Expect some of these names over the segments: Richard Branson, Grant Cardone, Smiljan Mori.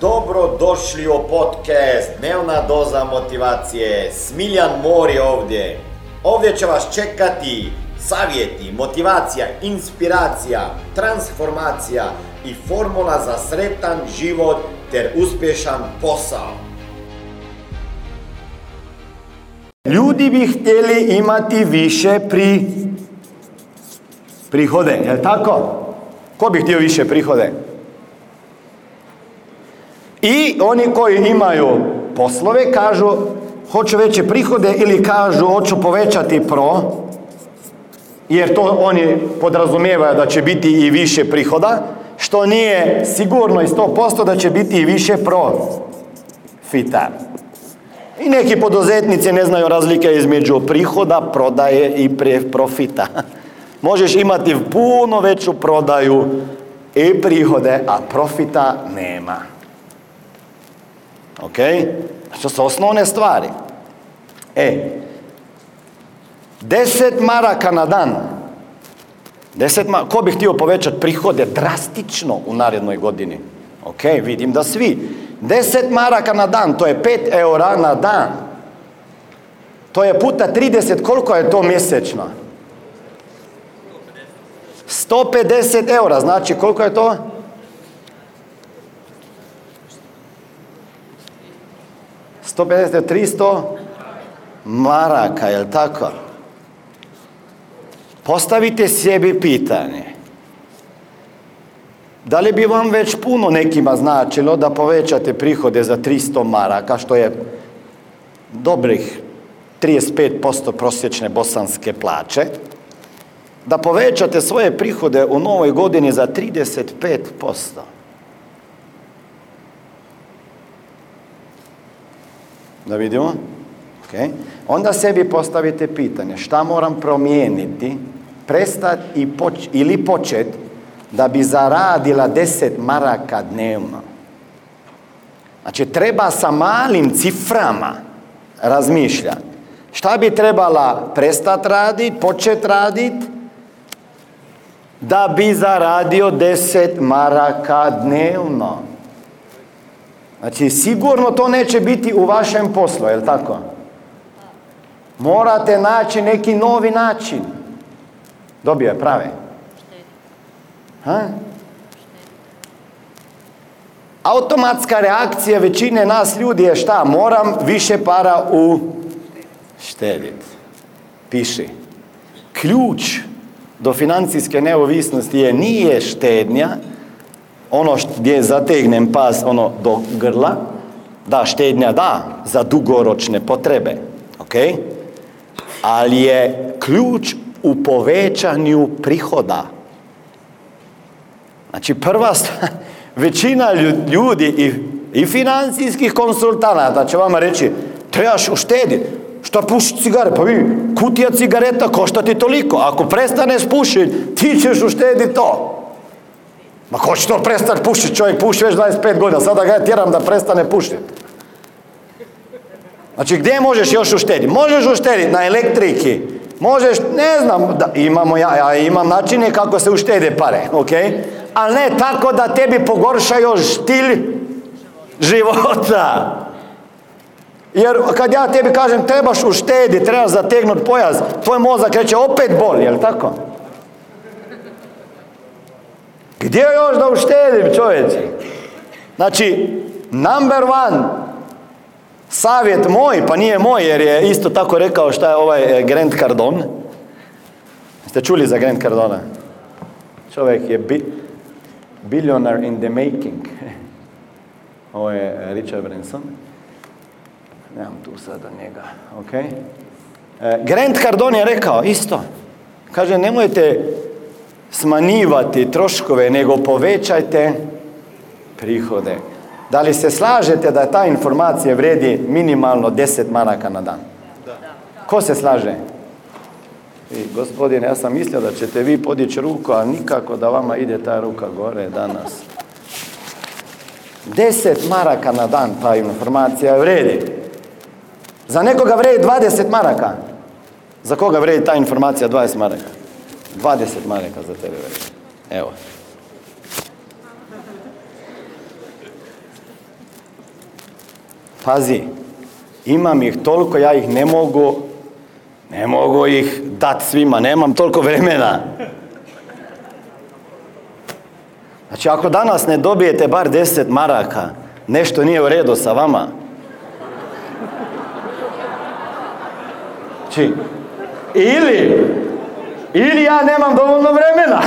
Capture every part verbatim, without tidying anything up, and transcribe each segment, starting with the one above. Dobrodošli u podcast Dnevna doza motivacije. Smiljan Mori ovdje. Ovdje će vas čekati savjeti, motivacija, inspiracija, transformacija i formula za sretan život ter uspješan posao. Ljudi bi htjeli imati više pri... prihode, je li tako? Ko bi htio više prihode? I oni koji imaju poslove kažu hoću veće prihode ili kažu hoću povećati pro, jer to oni podrazumijevaju da će biti i više prihoda, što nije sigurno i sto posto da će biti i više profita. I neki poduzetnici ne znaju razlike između prihoda, prodaje i profita. Možeš imati puno veću prodaju i prihode, a profita nema. Ok? Što su osnovne stvari. E, deset maraka na dan. Deset maraka. Ko bi htio povećati prihode drastično u narednoj godini? Ok, vidim da svi. Deset maraka na dan, to je pet eura na dan. To je puta trideset, koliko je to mjesečno? sto pedeset eura, znači koliko je to? sto pedeset do tristo maraka, je li tako? Postavite sebi pitanje. Da li bi vam već puno nekima značilo da povećate prihode za tristo maraka, što je dobrih trideset pet posto prosječne bosanske plaće, da povećate svoje prihode u novoj godini za trideset pet posto? Da vidimo? Okay. Onda sebi postavite pitanje, šta moram promijeniti, prestati i poč- ili početi da bi zaradila deset maraka dnevno. Znači, treba sa malim ciframa razmišljati. Šta bi trebala prestati raditi, početi raditi, da bi zaradio deset maraka dnevno. Znači, sigurno to neće biti u vašem poslu, je li tako? Morate naći neki novi način. Dobio je prave. Ha? Automatska reakcija većine nas ljudi je šta? Moram više para u... štediti. Piši. Ključ do financijske neovisnosti je nije štednja, ono gdje zategnem pas ono do grla, da, štednja da, za dugoročne potrebe, ok? Ali je ključ u povećanju prihoda. Znači prva stvar, većina ljudi i, i financijskih konsultanata će vam reći, trebaš uštediti, šta pušiš cigare, pa vidi, kutija cigareta košta ti toliko, ako prestaneš pušiti, ti ćeš uštediti to. Ma ko će to prestati pušiti? Čovjek puši već dvadeset pet godina, sada ga ja tjeram da prestane pušiti. Znači, gdje možeš još uštediti? Možeš uštediti na elektriki, možeš, ne znam, da, imamo ja, ja imam načine kako se uštede pare, ok? Ali ne tako da tebi pogorša još stil života. Jer kad ja tebi kažem trebaš uštediti, trebaš zategnuti pojas, tvoj mozak reče opet boli, jel tako? Gdje još da uštedim, čovječe? Znači, number one, savjet moj, pa nije moj, jer je isto tako rekao šta je ovaj Grant Cardone. Ste čuli za Grant Cardona? Čovjek je bi- billionaire in the making. Ovo je Richard Branson. Nemam tu sada njega, ok? Grant Cardone je rekao isto. Kaže, nemojte smanjivati troškove, nego povećajte prihode. Da li se slažete da ta informacija vredi minimalno deset maraka na dan? Da. Ko se slaže? I, gospodine, ja sam mislio da ćete vi podići ruku, ali nikako da vama ide ta ruka gore danas. deset maraka na dan ta informacija vredi. Za nekoga vredi dvadeset maraka. Za koga vredi ta informacija dvadeset maraka? dvadeset maraka za tebe već. Evo. pazi, imam ih toliko, ja ih ne mogu, ne mogu ih dati svima, nemam toliko vremena. Znači, ako danas ne dobijete bar deset maraka, nešto nije u redu sa vama. Znači, ili, ili ja nemam dovoljno vremena.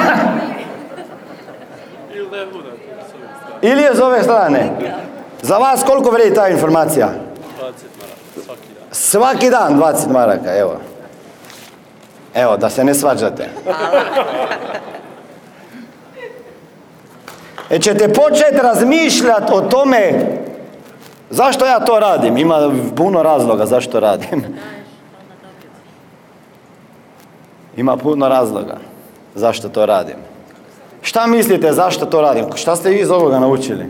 Ili je s ove strane. Za vas koliko vredi ta informacija? Svaki dan dvadeset maraka, evo. Evo, da se ne svađate. E ćete početi razmišljati o tome zašto ja to radim. Ima puno razloga zašto radim. Ima puno razloga zašto to radim. Šta mislite zašto to radim? Šta ste vi iz ovoga naučili?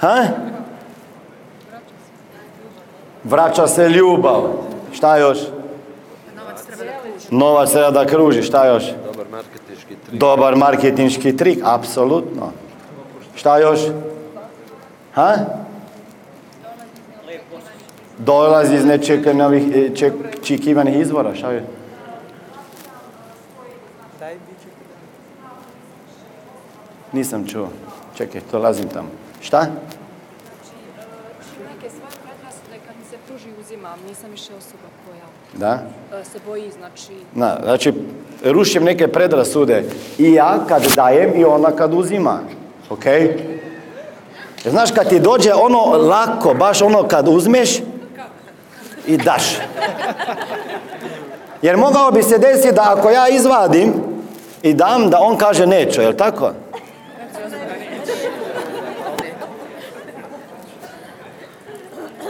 Ha? Vraća se ljubav. Šta još? Novac treba da kruži. Šta još? Dobar marketinški trik. Dobar marketinški trik, apsolutno. Šta još? Ha? Dolazi iz nečekivanih izvora. Šta još? Nisam čuo. Čekaj, dolazim tamo. Šta? Nisam više osoba koja se boji, znači... Znači, rušim neke predrasude. I ja kad dajem i ona kad uzima. Ok? Znaš, kad ti dođe ono lako, baš ono kad uzmeš i daš. Jer mogao bi se desiti da ako ja izvadim i dam, da on kaže neću, jel' tako?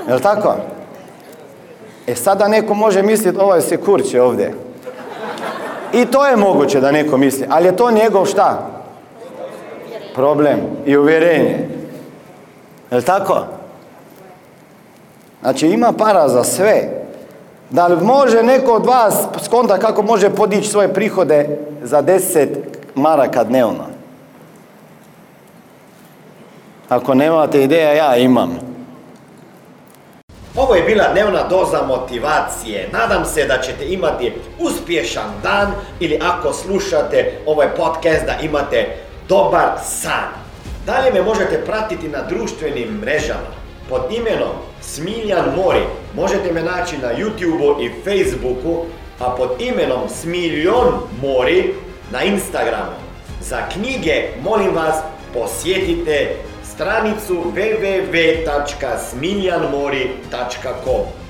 Jel' tako? E sada neko može misliti, ovaj se kurče ovdje. I to je moguće da neko misli, ali je to njegov šta? Problem i uvjerenje. Je li tako? Znači ima para za sve. Da li može neko od vas skonta kako može podići svoje prihode za deset maraka dnevno? Ako nemate ideja, ja imam. Ovo je bila dnevna doza motivacije. Nadam se da ćete imati uspješan dan ili ako slušate ovaj podcast da imate dobar san. Dalje me možete pratiti na društvenim mrežama pod imenom Smiljan Mori. Možete me naći na YouTubeu i Facebooku, a pod imenom Smiljan Mori na Instagramu. Za knjige, molim vas, posjetite stranicu w w w tačka smiljan mori tačka com.